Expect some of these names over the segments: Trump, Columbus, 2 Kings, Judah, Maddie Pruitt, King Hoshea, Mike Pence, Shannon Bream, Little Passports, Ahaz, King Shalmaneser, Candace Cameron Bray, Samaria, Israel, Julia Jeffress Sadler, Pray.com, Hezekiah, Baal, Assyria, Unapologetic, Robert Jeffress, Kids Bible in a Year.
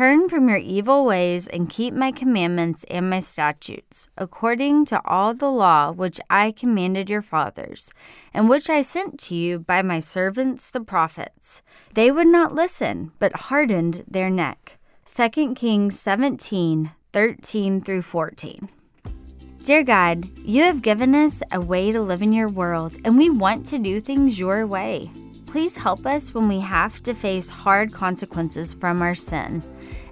Turn from your evil ways and keep my commandments and my statutes, according to all the law which I commanded your fathers, and which I sent to you by my servants the prophets. They would not listen, but hardened their neck. 2 Kings 17, 13 through 14. Dear God, you have given us a way to live in your world, and we want to do things your way. Please help us when we have to face hard consequences from our sin,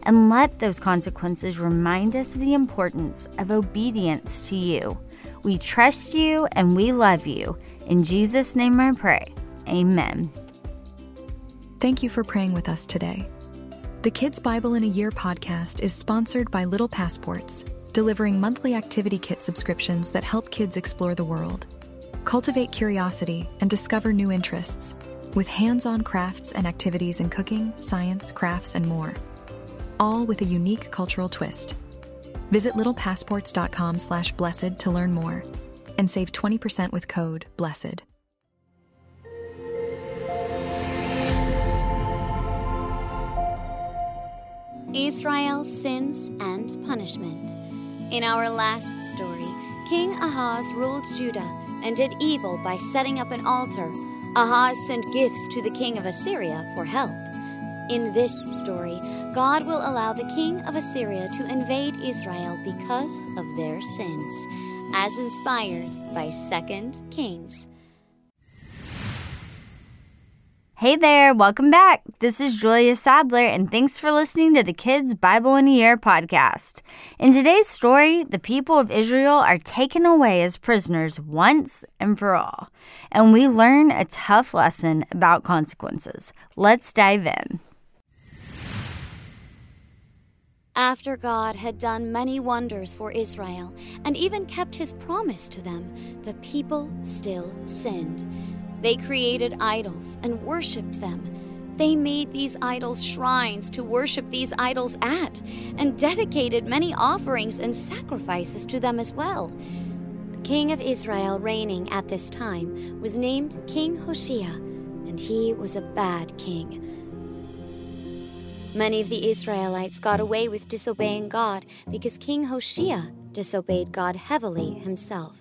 and let those consequences remind us of the importance of obedience to you. We trust you and we love you. In Jesus' name I pray. Amen. Thank you for praying with us today. The Kids Bible in a Year podcast is sponsored by Little Passports, delivering monthly activity kit subscriptions that help kids explore the world, cultivate curiosity, and discover new interests, with hands-on crafts and activities in cooking, science, crafts, and more, all with a unique cultural twist. Visit LittlePassports.com/blessed to learn more and save 20% with code BLESSED. Israel's sins and punishment. In our last story, King Ahaz ruled Judah and did evil by setting up an altar. Ahaz sent gifts to the king of Assyria for help. In this story, God will allow the king of Assyria to invade Israel because of their sins, as inspired by 2 Kings. Hey there, welcome back. This is Julia Sadler, and thanks for listening to the Kids Bible in a Year podcast. In today's story, the people of Israel are taken away as prisoners once and for all, and we learn a tough lesson about consequences. Let's dive in. After God had done many wonders for Israel and even kept his promise to them, the people still sinned. They created idols and worshipped them. They made these idols shrines to worship these idols at, and dedicated many offerings and sacrifices to them as well. The king of Israel reigning at this time was named King Hoshea, and he was a bad king. Many of the Israelites got away with disobeying God because King Hoshea disobeyed God heavily himself.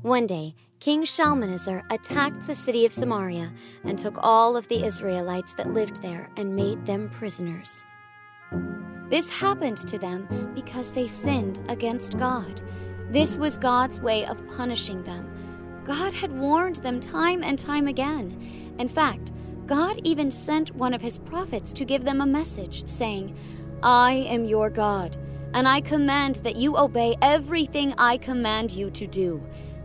One day, King Shalmaneser attacked the city of Samaria and took all of the Israelites that lived there and made them prisoners. This happened to them because they sinned against God. This was God's way of punishing them. God had warned them time and time again. In fact, God even sent one of his prophets to give them a message, saying, "I am your God, and I command that you obey everything I command you to do.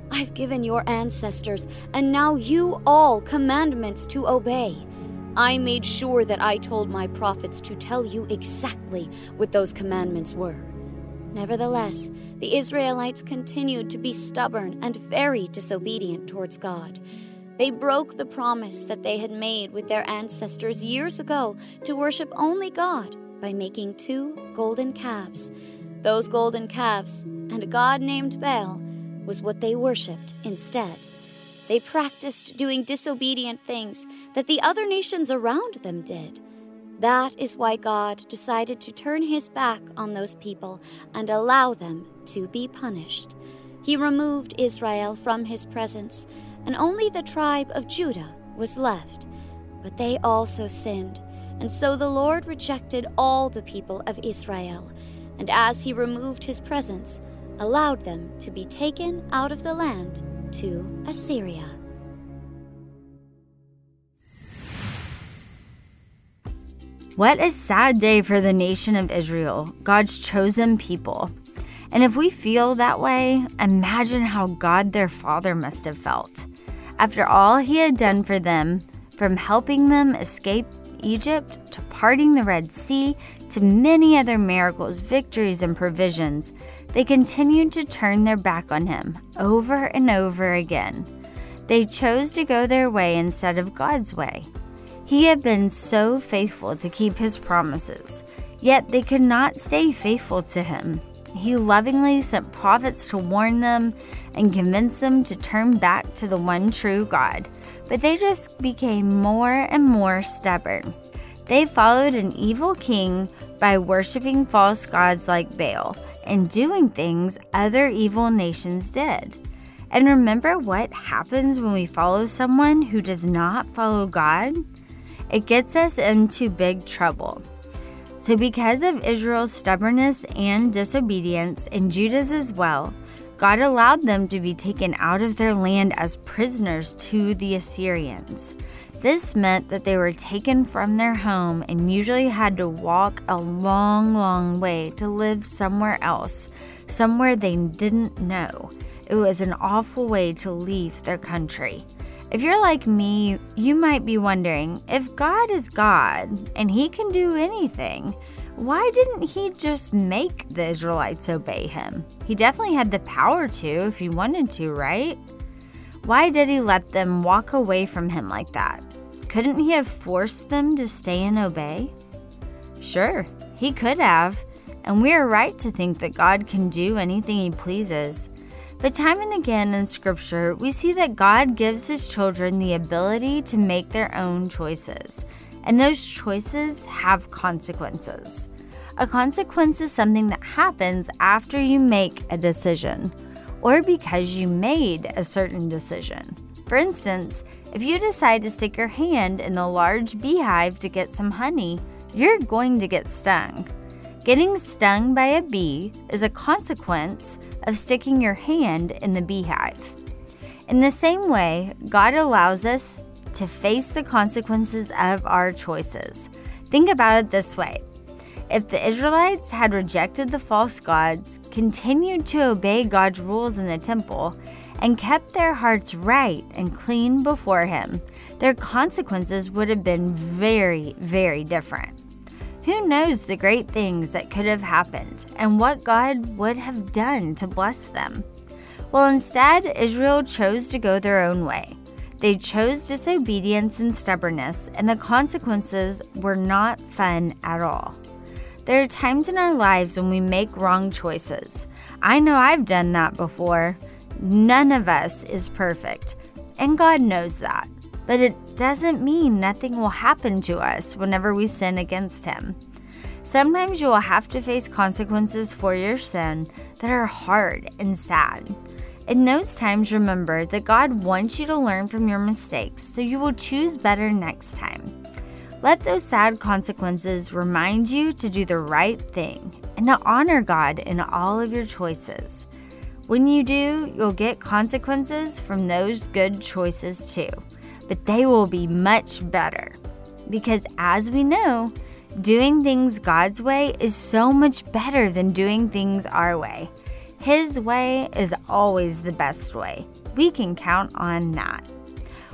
I've given your ancestors, and now you all, commandments to obey. I made sure that I told my prophets to tell you exactly what those commandments were." Nevertheless, the Israelites continued to be stubborn and very disobedient towards God. They broke the promise that they had made with their ancestors years ago to worship only God by making 2 golden calves. Those golden calves, and a god named Baal, was what they worshipped instead. They practiced doing disobedient things that the other nations around them did. That is why God decided to turn his back on those people and allow them to be punished. He removed Israel from his presence, and only the tribe of Judah was left. But they also sinned, and so the Lord rejected all the people of Israel, and as he removed his presence, allowed them to be taken out of the land to Assyria. What a sad day for the nation of Israel, God's chosen people. And if we feel that way, imagine how God their father must have felt. After all he had done for them, from helping them escape Egypt, to parting the Red Sea, to many other miracles, victories, and provisions, they continued to turn their back on him over and over again. They chose to go their way instead of God's way. He had been so faithful to keep his promises, yet they could not stay faithful to him. He lovingly sent prophets to warn them and convince them to turn back to the one true God, but they just became more and more stubborn. They followed an evil king by worshiping false gods like Baal and doing things other evil nations did. And remember what happens when we follow someone who does not follow God? It gets us into big trouble. So because of Israel's stubbornness and disobedience, and Judah's as well, God allowed them to be taken out of their land as prisoners to the Assyrians. This meant that they were taken from their home and usually had to walk a long, long way to live somewhere else, somewhere they didn't know. It was an awful way to leave their country. If you're like me, you might be wondering, if God is God and He can do anything, why didn't He just make the Israelites obey Him? He definitely had the power to if He wanted to, right? Why did He let them walk away from Him like that? Couldn't He have forced them to stay and obey? Sure, He could have, and we are right to think that God can do anything He pleases. But time and again in Scripture, we see that God gives His children the ability to make their own choices, and those choices have consequences. A consequence is something that happens after you make a decision, or because you made a certain decision. For instance, if you decide to stick your hand in the large beehive to get some honey, you're going to get stung. Getting stung by a bee is a consequence of sticking your hand in the beehive. In the same way, God allows us to face the consequences of our choices. Think about it this way. If the Israelites had rejected the false gods, continued to obey God's rules in the temple, and kept their hearts right and clean before Him, their consequences would have been very, very different. Who knows the great things that could have happened and what God would have done to bless them? Well, instead, Israel chose to go their own way. They chose disobedience and stubbornness, and the consequences were not fun at all. There are times in our lives when we make wrong choices. I know I've done that before. None of us is perfect, and God knows that. But it doesn't mean nothing will happen to us whenever we sin against Him. Sometimes you will have to face consequences for your sin that are hard and sad. In those times, remember that God wants you to learn from your mistakes so you will choose better next time. Let those sad consequences remind you to do the right thing and to honor God in all of your choices. When you do, you'll get consequences from those good choices too. But they will be much better. Because as we know, doing things God's way is so much better than doing things our way. His way is always the best way. We can count on that.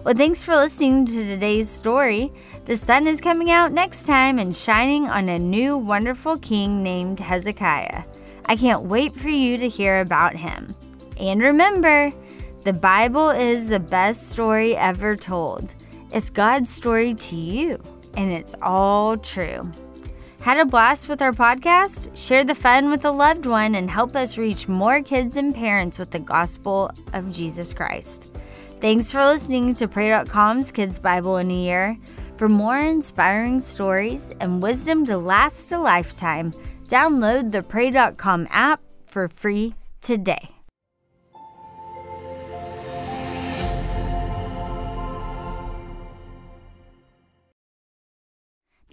Well, thanks for listening to today's story. The sun is coming out next time and shining on a new wonderful king named Hezekiah. I can't wait for you to hear about him. And remember, the Bible is the best story ever told. It's God's story to you, and it's all true. Had a blast with our podcast? Share the fun with a loved one and help us reach more kids and parents with the gospel of Jesus Christ. Thanks for listening to Pray.com's Kids Bible in a Year. For more inspiring stories and wisdom to last a lifetime, download the Pray.com app for free today.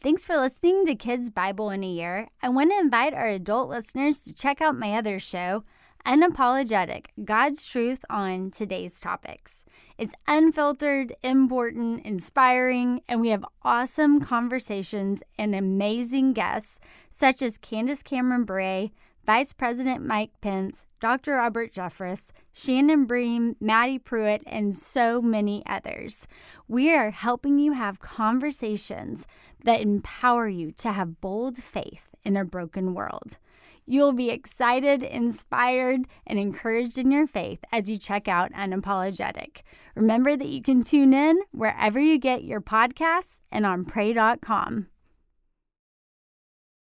Thanks for listening to Kids Bible in a Year. I want to invite our adult listeners to check out my other show, Unapologetic, God's Truth on Today's Topics. It's unfiltered, important, inspiring, and we have awesome conversations and amazing guests such as Candace Cameron Bray, Vice President Mike Pence, Dr. Robert Jeffress, Shannon Bream, Maddie Pruitt, and so many others. We are helping you have conversations that empower you to have bold faith in a broken world. You'll be excited, inspired, and encouraged in your faith as you check out Unapologetic. Remember that you can tune in wherever you get your podcasts and on Pray.com.